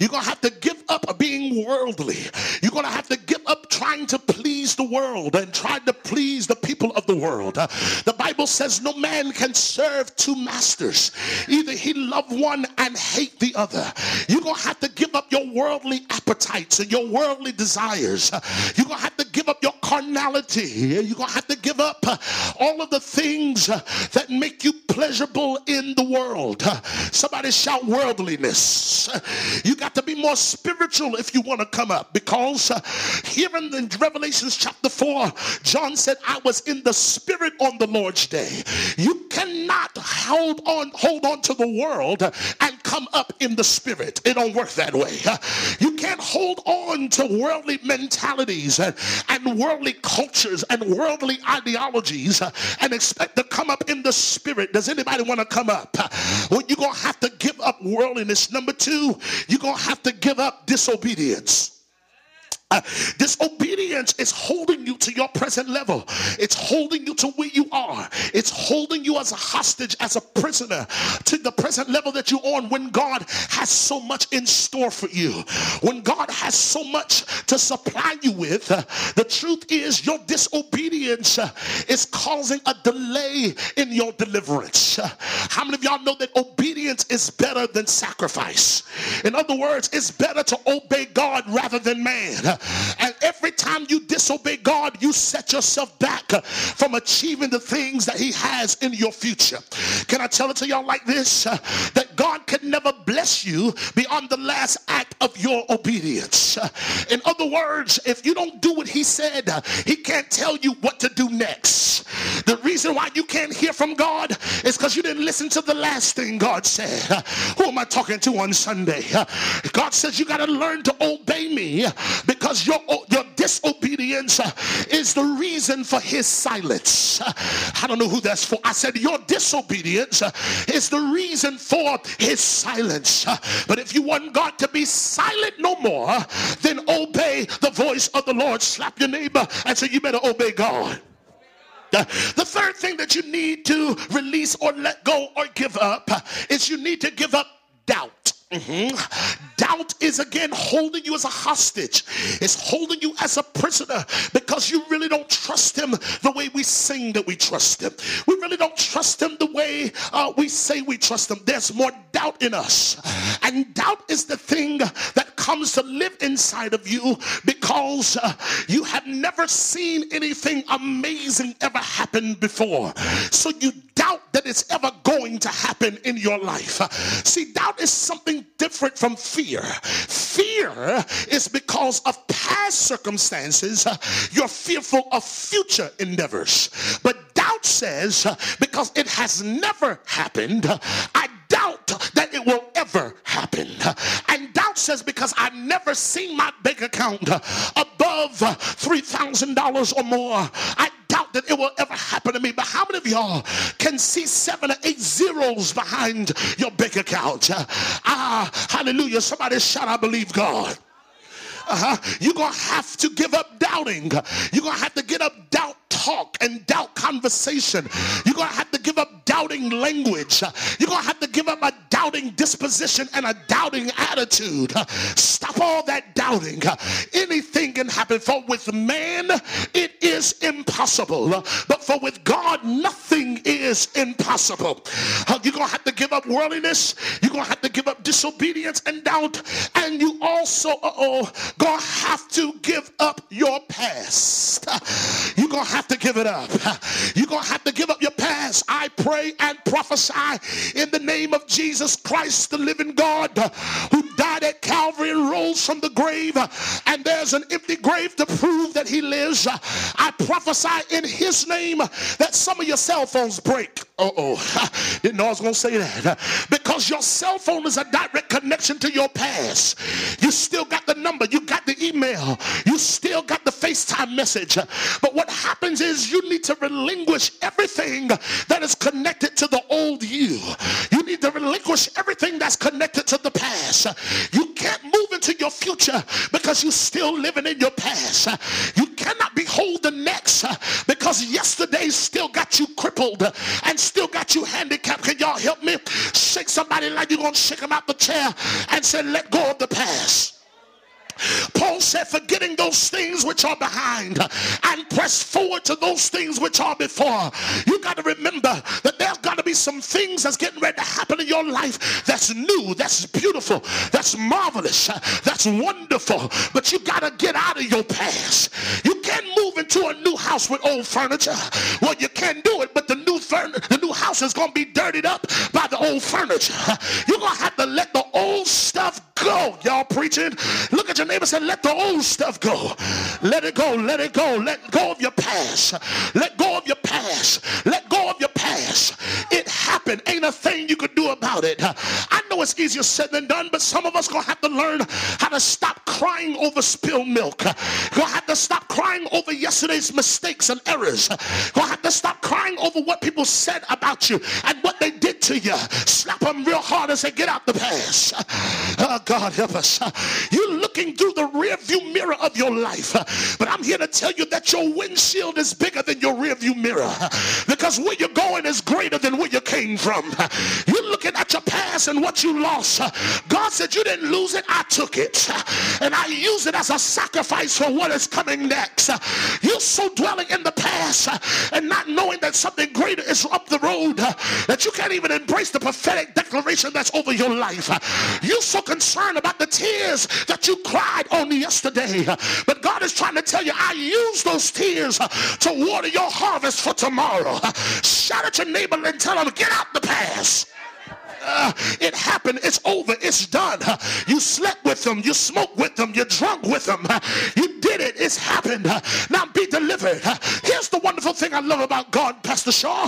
You're going to have to give up being worldly. You're going to have to give up trying to please the world and trying to please the people of the world. Uh, the Bible says no man can serve two masters. Either he love one and hate the other. You're going to have to give up your worldly appetites and your worldly desires. Uh, you're going to have to give up your carnality. You're going to have to give up uh, all of the things uh, that make you pleasurable in the world. Somebody shout worldliness. You got to be more spiritual if you want to come up, because here in the Revelations chapter four, John said, I was in the spirit on the Lord's day. You cannot hold on, hold on to the world and come up in the spirit. It don't work that way. You can't hold on to worldly mentalities and, and worldly cultures and worldly ideologies and expect to come up in the spirit. Does anybody want to come up? Well, you're going to have to give up worldliness. Number two, you're going to have to give up disobedience. Uh, disobedience is holding you to your present level. It's holding you to where you are. It's holding you as a hostage, as a prisoner to the present level that you're on, when God has so much in store for you, when God has so much to supply you with. Uh, the truth is, your disobedience uh, is causing a delay in your deliverance. Uh, how many of y'all know that obedience is better than sacrifice? In other words, it's better to obey God rather than man. And every time you disobey God, you set yourself back from achieving the things that he has in your future. Can I tell it to y'all like this? That God can never bless you beyond the last act of your obedience. In other words, if you don't do what he said, he can't tell you what to do next. The reason why you can't hear from God is because you didn't listen to the last thing God said. Who am I talking to on Sunday? God says you got to learn to obey me, because Because your, your disobedience is the reason for his silence. I don't know who that's for. I said your disobedience is the reason for his silence. But if you want God to be silent no more, then obey the voice of the Lord. Slap your neighbor and say, you better obey God. The third thing that you need to release or let go or give up is you need to give up doubt. Mm-hmm. Doubt is again holding you as a hostage. It's holding you as a prisoner because you really don't trust him the way we sing that we trust him. We really don't trust him the way uh, we say we trust him. There's more doubt in us. And doubt is the thing that comes to live inside of you because uh, you have never seen anything amazing ever happen before. So you doubt that it's ever going to happen in your life. See, doubt is something different from fear. Fear is because of past circumstances, uh, you're fearful of future endeavors. But doubt says, uh, because it has never happened, uh, I doubt that it will ever happen. And doubt says, because I've never seen my bank account uh, above uh, three thousand dollars or more, I doubt that it will ever happen to me. But how many of y'all can see seven or eight zeros behind your bank account? Uh, ah, hallelujah. Somebody shout, I believe God. Uh-huh. You're going to have to give up doubting. You're going to have to give up doubt talk and doubt conversation. You're going to have to give up doubting language. You're going to have to give up a doubting disposition and a doubting attitude. Stop all that doubting. Anything can happen. For with man, it is impossible. But for with God, nothing is impossible. You're going to have to give up worldliness. You're going to have to give up disobedience and doubt. And you also, uh-oh, going to have to give up your past. You're going to have to give it up. You're going to have to give up your past. I pray and prophesy in the name of Jesus Christ, the living God, who died at Calvary and rose from the grave, and there's an empty grave to prove that he lives. I prophesy in his name that some of your cell phones break. Uh-oh. Didn't know I was going to say that. Because because your cell phone is a direct connection to your past. You still got the number, you got the email, you still got the FaceTime message. But what happens is you need to relinquish everything that is connected to the old you. You need to relinquish everything that's connected to the past. You can't move into your future because you're still living in your past. You cannot behold the next because yesterday still got you crippled and still got you handicapped. Can y'all help me? Shake somebody like you're going to shake them out the chair and say, let go of the past. Paul said, forgetting those things which are behind and press forward to those things which are before. You got to remember that there's got to be some things that's getting ready to happen in your life that's new, that's beautiful, that's marvelous, that's wonderful, but you got to get out of your past. You can't move into a new house with old furniture. Well, you can do it, but the new furniture, the new house is going to be dirtied up by the old furniture. You're going to have to let the old stuff go. Y'all preaching? Look at your neighbor and say, let the old stuff go. Let it go, let it go. Let go of your past. Let go of your past. Let go of your past. It happened. Ain't a thing you could do about it. I know it's easier said than done, but some of us gonna have to learn how to stop crying over spilled milk. Gonna have to stop crying over yesterday's mistakes and errors. Gonna have to stop crying over what people said about you and what they did to you. Slap them real hard and say, get out the past. Uh, God help us. You're looking through the rear view mirror of your life, but I'm here to tell you that your windshield is bigger than your rear view mirror, because where you're going is greater than where you came from. You're looking at your past and what you lost. God said, you didn't lose it, I took it, and I use it as a sacrifice for what is coming next. You're so dwelling in the past and not knowing that something greater is up the road that you can't even embrace the prophetic declaration that's over your life. You're so concerned about the tears that you cried on yesterday, but God is trying to tell you, I use those tears to water your harvest for tomorrow. Shout at your neighbor and tell him, get out the past. Uh, it happened. It's over. It's done. Uh, you slept with them. You smoked with them. You drunk with them. Uh, you did it. It's happened. Uh, now be delivered. Uh, here's the wonderful thing I love about God, Pastor Shaw,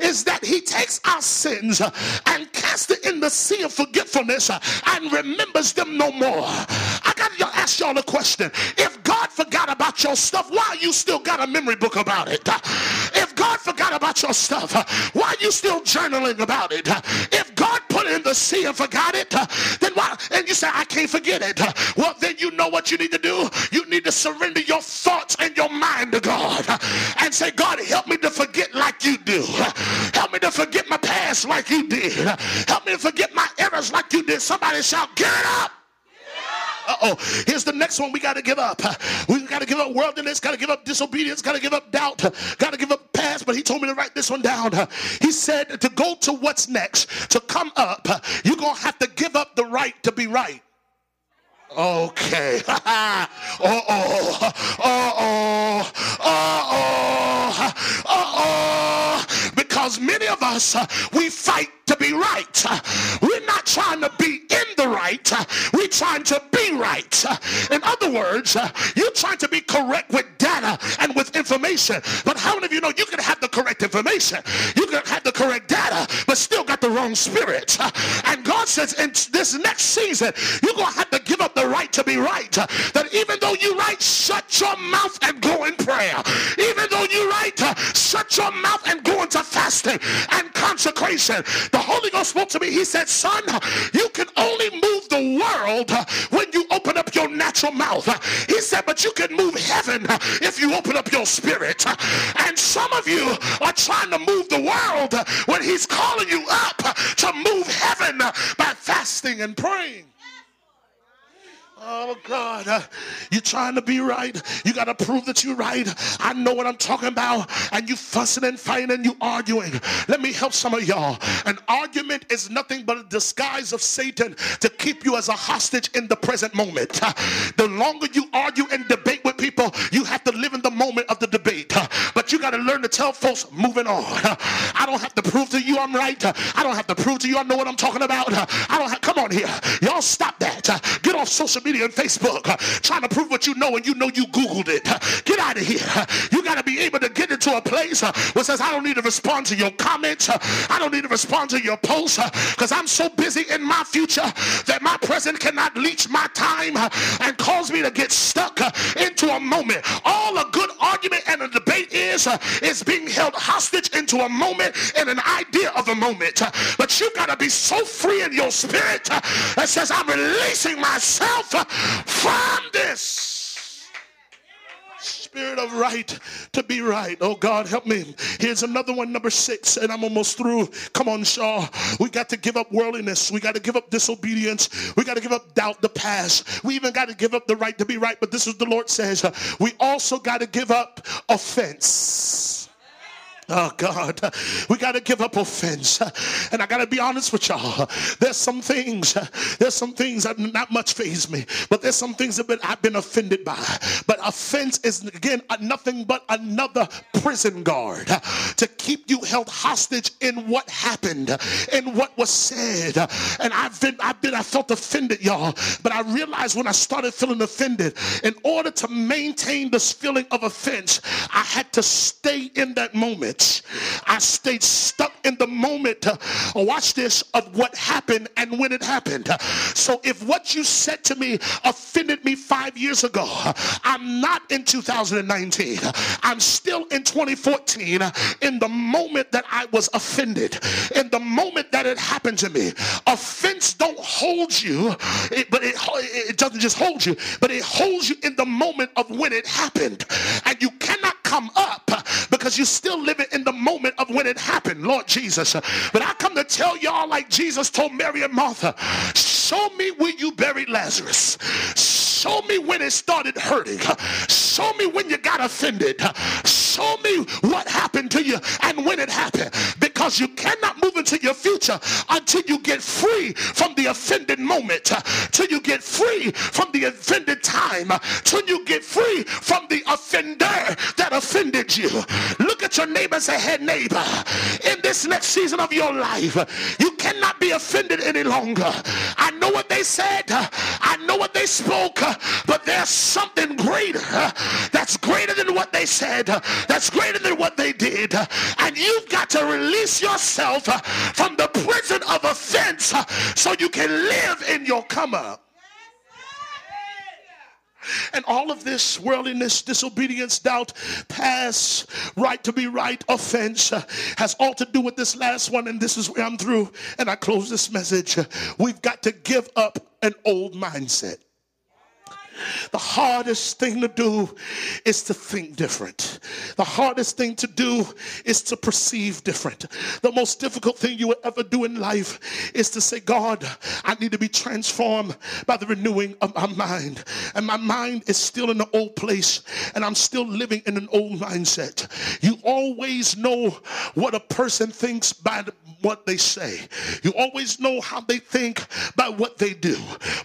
is that he takes our sins uh, and casts it in the sea of forgetfulness uh, and remembers them no more. I got to ask y'all a question. If God forgot about your stuff, why you still got a memory book about it? Uh, if God forgot about your stuff, uh, why you still journaling about it? Uh, if God put it in the sea and forgot it, uh, then why? And you say, I can't forget it. Uh, well, then you know what you need to do. You need to surrender your thoughts and your mind to God uh, and say, God, help me to forget like you do. Uh, help me to forget my past like you did. Uh, help me to forget my errors like you did. Somebody shout, get up. Uh-oh, here's the next one we got to give up. We got to give up worldliness, got to give up disobedience, got to give up doubt, got to give up past. But he told me to write this one down. He said to go to what's next, to come up, you're going to have to give up the right to be right. Okay. Uh-oh. Uh-oh. Uh-oh. Uh-oh. Because many of us, we fight to be right. We're not trying to be in the right. We're trying to be right. In other words, you're trying to be correct with data and with information. But how many of you know you can have the correct information? You can have the correct data, but still got the wrong spirit. And God says in this next season, you're going to have to give up the right to be right. That even though you're right, shut your mouth and go in prayer. Even though you're right, shut your mouth and go into fasting and consecration. The Holy Ghost spoke to me. He said, son, you can only move the world when you open up your natural mouth. He said, but you can move heaven if you open up your spirit. And some of you are trying to move the world when he's calling you up to move heaven by fasting and praying. Oh, God, uh, you're trying to be right. You got to prove that you're right. I know what I'm talking about. And you fussing and fighting and you arguing. Let me help some of y'all. An argument is nothing but a disguise of Satan to keep you as a hostage in the present moment. Uh, the longer you argue and debate with people, you have to live in the moment of the debate. Uh, but you got to learn to tell folks, moving on. Uh, I don't have to prove to you I'm right. Uh, I don't have to prove to you I know what I'm talking about. Uh, I don't have, come on here. Y'all stop that. Uh, get off social media media and Facebook uh, trying to prove what you know and you know you Googled it. Uh, get out of here. Uh, you got to be able to get into a place uh, where it says, I don't need to respond to your comments. Uh, I don't need to respond to your posts because uh, I'm so busy in my future that my present cannot leech my time uh, and cause me to get stuck uh, into a moment. All a good argument and a debate is, uh, is being held hostage into a moment and an idea of a moment. Uh, but you got to be so free in your spirit uh, that says, I'm releasing myself uh, from this spirit of right to be right. Oh God, help me. Here's another one, number six, and I'm almost through. Come on, Shaw. We got to give up worldliness. We got to give up disobedience. We got to give up doubt, the past. We even got to give up the right to be right. But this is what the Lord says. We also got to give up offense. Oh God, we got to give up offense. And I got to be honest with y'all. There's some things, there's some things that not much faze me, but there's some things that been, I've been offended by. But offense is, again, nothing but another prison guard to keep you held hostage in what happened, in what was said. And I've been, I've been, I felt offended, y'all. But I realized when I started feeling offended, in order to maintain this feeling of offense, I had to stay in that moment. I stayed stuck in the moment, uh, watch this, of what happened and when it happened. So if what you said to me offended me five years ago, I'm not in two thousand nineteen. I'm still in twenty fourteen in the moment that I was offended, in the moment that it happened to me. Offense don't hold you, it, but it, it doesn't just hold you, but it holds you in the moment of when it happened. And you cannot come up because you're still living in the moment of when it happened, Lord Jesus. But I come to tell y'all, like Jesus told Mary and Martha, show me where you buried Lazarus. Show me when it started hurting. Show me when you got offended. Show me what happened to you and when it happened. Because you cannot move into your future until you get free from the offended moment, till you get free from the offended time, till you get free from the offender that offended you. Look at your neighbor and say, hey neighbor, in this next season of your life, you cannot be offended any longer. I know what they said. I know what they spoke. But there's something greater that's greater than what they said, that's greater than what they did. And you've got to release yourself from the prison of offense so you can live in your come up. And all of this worldliness, disobedience, doubt, past, right to be right, offense uh, has all to do with this last one, and this is where I'm through and I close this message. We've got to give up an old mindset. The hardest thing to do is to think different. The hardest thing to do is to perceive different. The most difficult thing you will ever do in life is to say, God, I need to be transformed by the renewing of my mind. And my mind is still in the old place, and I'm still living in an old mindset. You always know what a person thinks by the what they say. You always know how they think by what they do,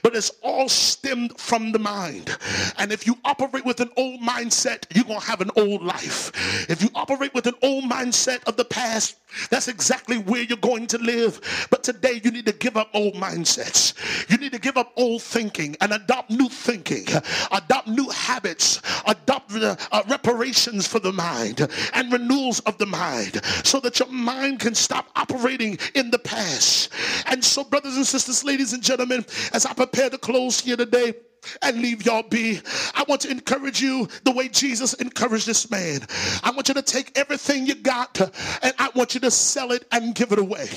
but it's all stemmed from the mind. And if you operate with an old mindset, you're gonna have an old life. If you operate with an old mindset of the past, that's exactly where you're going to live. But today you need to give up old mindsets. You need to give up old thinking and adopt new thinking, adopt new habits, adopt uh, uh, reparations for the mind and renewals of the mind so that your mind can stop operating in the past. And so, brothers and sisters, ladies and gentlemen, as I prepare to close here today and leave y'all be, I want to encourage you the way Jesus encouraged this man. I want you to take everything you got, and I want you to sell it and give it away.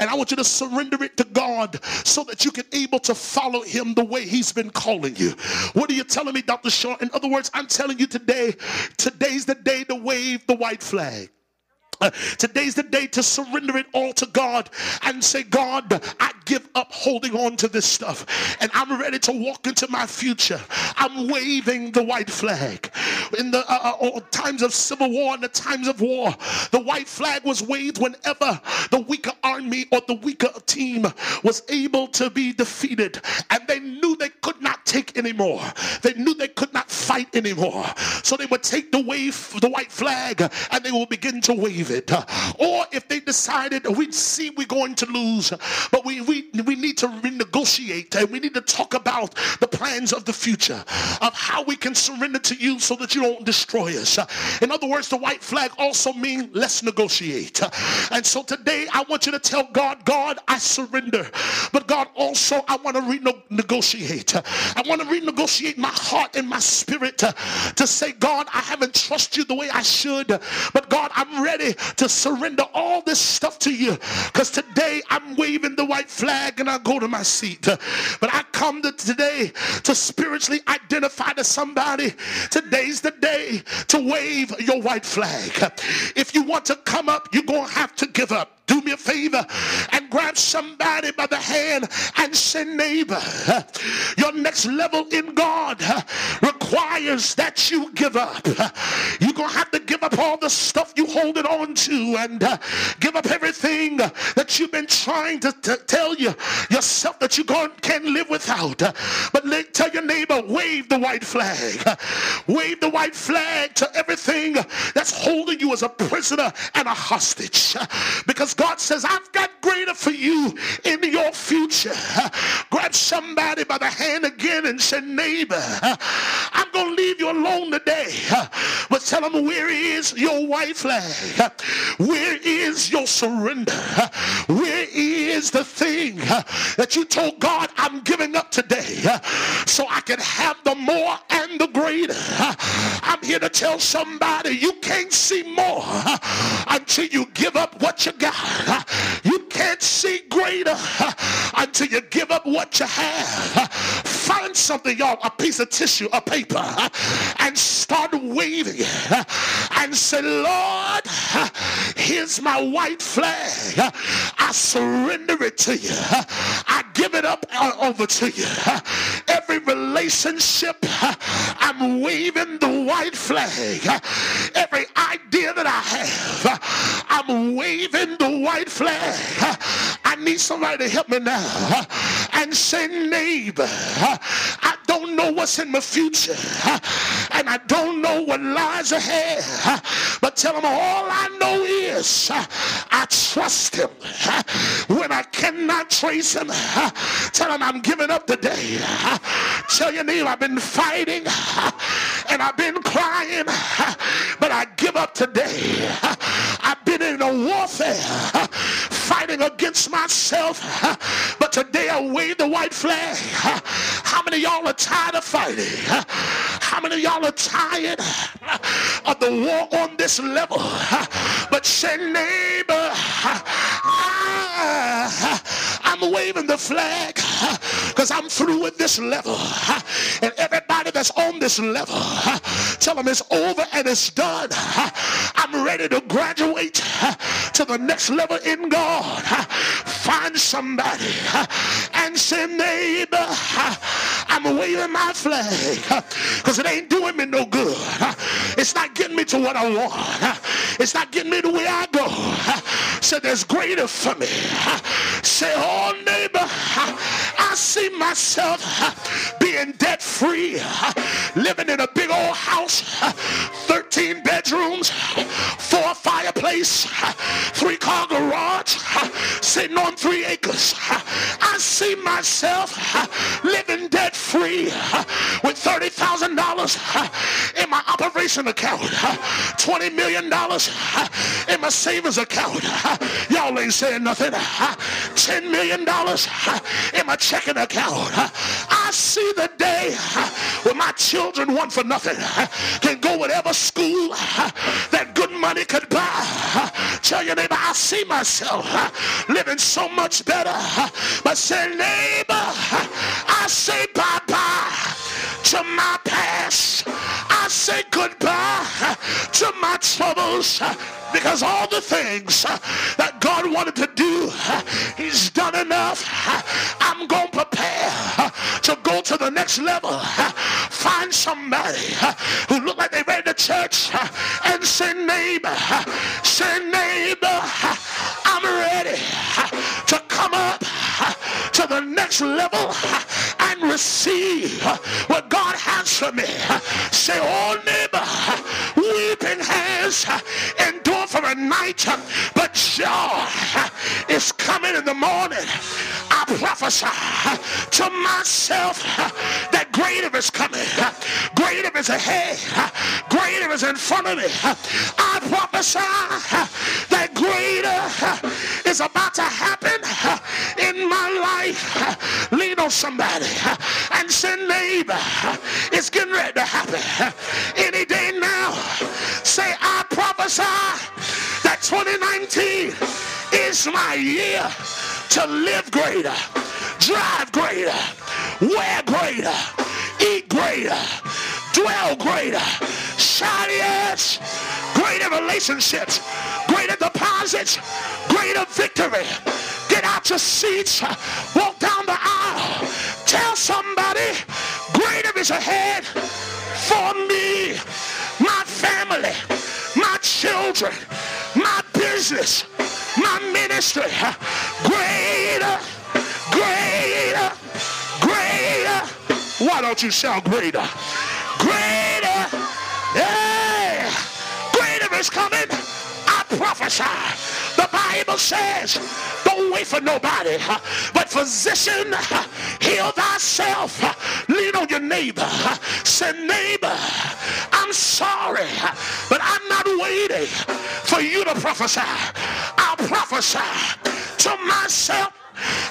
And I want you to surrender it to God so that you can able to follow him the way he's been calling you. What are you telling me, Doctor Shaw? In other words, I'm telling you today, today's the day to wave the white flag. Uh, today's the day to surrender it all to God and say, God, I give up holding on to this stuff, and I'm ready to walk into my future. I'm waving the white flag. In the uh, uh, times of civil war and the times of war, the white flag was waved whenever the weaker army or the weaker team was able to be defeated, and they knew they could not take anymore. They knew they could not fight anymore. So they would take the wave, the white flag, and they will begin to wave it. Or if they decided, we see we're going to lose, but we, we, we need to renegotiate, and we need to talk about the plans of the future, of how we can surrender to you so that you don't destroy us. In other words, the white flag also means let's negotiate. And so today I want you to tell God, God, I surrender. But God, also I want to renegotiate. I want to renegotiate my heart and my spirit to, to say, God, I haven't trusted you the way I should. But God, I'm ready to surrender all this stuff to you, because today I'm waving the white flag and I go to my seat. But I come to today to spiritually identify to somebody. Today's the day to wave your white flag. If you want to come up, you're going to have to give up. Do me a favor and grab somebody by the hand and say, neighbor, your next level in God requires that you give up. You're going to have to give up all the stuff you holding on to, and give up everything that you've been trying to t tell you yourself that you can't live without. But tell your neighbor, wave the white flag. Wave the white flag to everything that's holding you as a prisoner and a hostage. Because God says, I've got greater for you in your future. Grab somebody by the hand again and say, neighbor, I'm going to leave you alone today. But tell them, where is your white flag? Where is your surrender? Where is the thing that you told God, I'm giving up today so I can have the more and the greater? I'm here to tell somebody, you can't see more until you give up what you got. You can't see greater until you give up what you have. Find something, y'all, a piece of tissue, a paper, and start waving it and say, Lord, here's my white flag. I surrender it to you. I give it up over to you. Every relationship, I'm waving the white flag. Every idea that I have, I'm waving the white flag. I need somebody to help me now and say, neighbor, I don't know what's in my future, and I don't know what lies ahead, but tell them, all I know is I trust him. When I cannot trace him, tell him, I'm giving up today. Tell your neighbor, I've been fighting and I've been crying, but I give up today. I've been in a warfare fighting against myself, but today I wave the white flag. How many of y'all are tired of fighting? How many of y'all are tired of the war on this level? But say, neighbor, I'm waving the flag because I'm through with this level. And everybody that's on this level, tell them it's over and it's done. I'm ready to graduate to the next level in God. Find somebody and say, neighbor, I'm waving my flag because it ain't doing me no good. It's not getting me to what I want. It's not getting me to where I go. So there's greater for me. Say, oh neighbor, I see myself being debt free, living in a big old house, thirteen bedrooms, four fireplace, three car garage, sitting on three acres. I see myself living debt free with thirty thousand dollars in my operation account, twenty million dollars in my savings account. Y'all ain't saying nothing. ten million dollars in my checking account. I see the day when my children, one for nothing, can go whatever school that good money could buy. Tell your neighbor, I see myself living so much better. But say, neighbor, I say bye-bye to my past. I say goodbye to my troubles, because all the things that God wanted to do, he's done enough. I'm going to prepare to go to the next level. Find somebody who look like they ran to church and say, neighbor, say, neighbor, I'm ready to come up to the next level and receive what God has for me. Say, oh neighbor, weeping has endured for a night, but joy is coming in the morning. I prophesy to myself that greater is coming, greater is ahead, greater is in front of me. I prophesy that greater is about to happen in my life. Lean on somebody and say, neighbor, it's getting ready to happen any day now. Say, I prophesy that twenty nineteen is my year to live greater, drive greater, wear greater, eat greater, dwell greater, shout yes, greater relationships, greater deposits, greater victory. Get out your seats, walk down the aisle, tell somebody, greater is ahead for me, my family, my children, my business, my ministry. Greater, greater, greater. Why don't you shout greater? Greater, yeah. Greater is coming. I prophesy. The Bible says, don't wait for nobody, but physician, heal thyself. Lean on your neighbor. Say, neighbor, I'm sorry, but I'm not waiting for you to prophesy. I'll prophesy to myself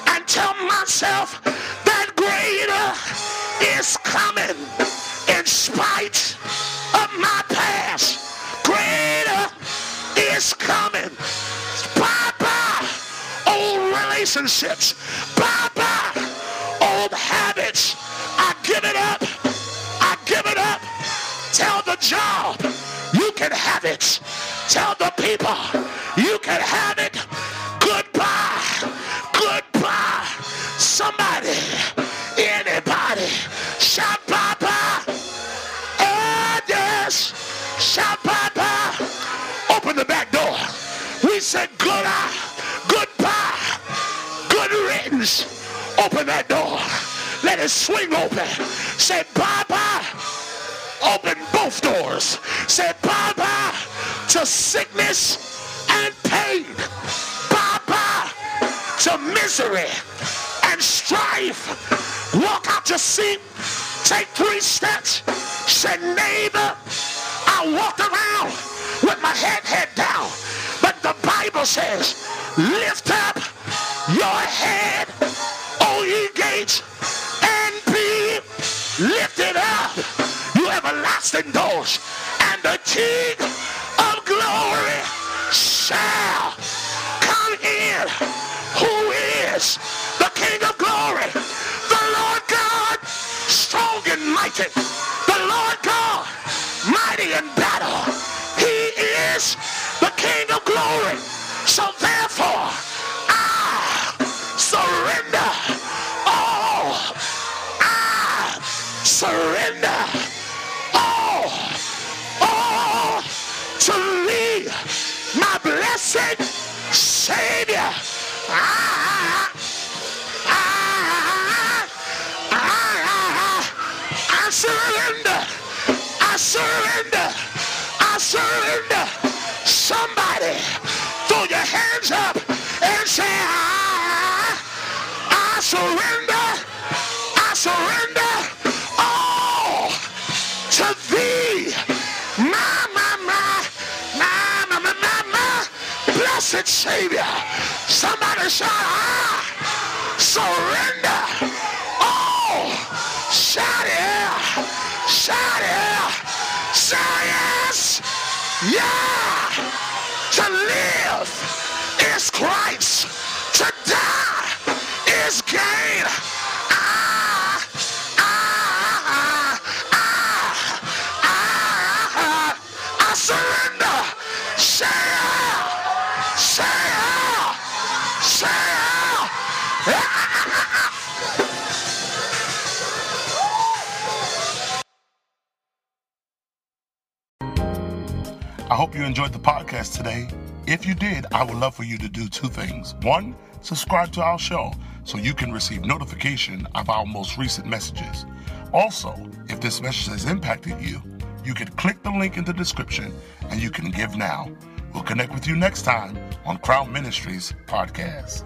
and tell myself that greater is coming in spite of my past. Greater is coming. Bye-bye old relationships. Bye-bye old habits. I give it up. I give it up. Tell the job, you can have it. Tell the people, you can have it. Goodbye. Goodbye. Somebody, anybody, shout bye-bye. And yes, shout bye-bye. Open the back door. We said good eye, goodbye, good riddance. Open that door. Let it swing open. Say bye-bye. Open both doors. Say bye-bye to sickness and pain. Bye-bye to misery and strife. Walk out your seat. Take three steps. Say, neighbor, I walked around with my head head down. But the Bible says, lift up your head, O ye gates, and be lifted up, you everlasting doors, and the King of glory shall come in. Who is the King of glory? The Lord God, strong and mighty. The Lord God, mighty in battle. He is the King of glory. So therefore, I surrender all. I surrender all. All to Thee, my blessed Savior. I, I, I, I surrender. I surrender. I surrender. Somebody throw your hands up and say, I, I surrender, I surrender all to Thee, my, my, my, my, my, my, my, my blessed Savior. Somebody shout, I surrender all. Shout it, shout it, shout yes, yes. To live is Christ. To die is gain. I, I, I, I, I surrender. Say out. Say out. Say out. I hope you enjoyed the podcast today. If you did, I would love for you to do two things. One, subscribe to our show so you can receive notification of our most recent messages. Also, if this message has impacted you, you can click the link in the description and you can give now. We'll connect with you next time on Crown Ministries Podcast.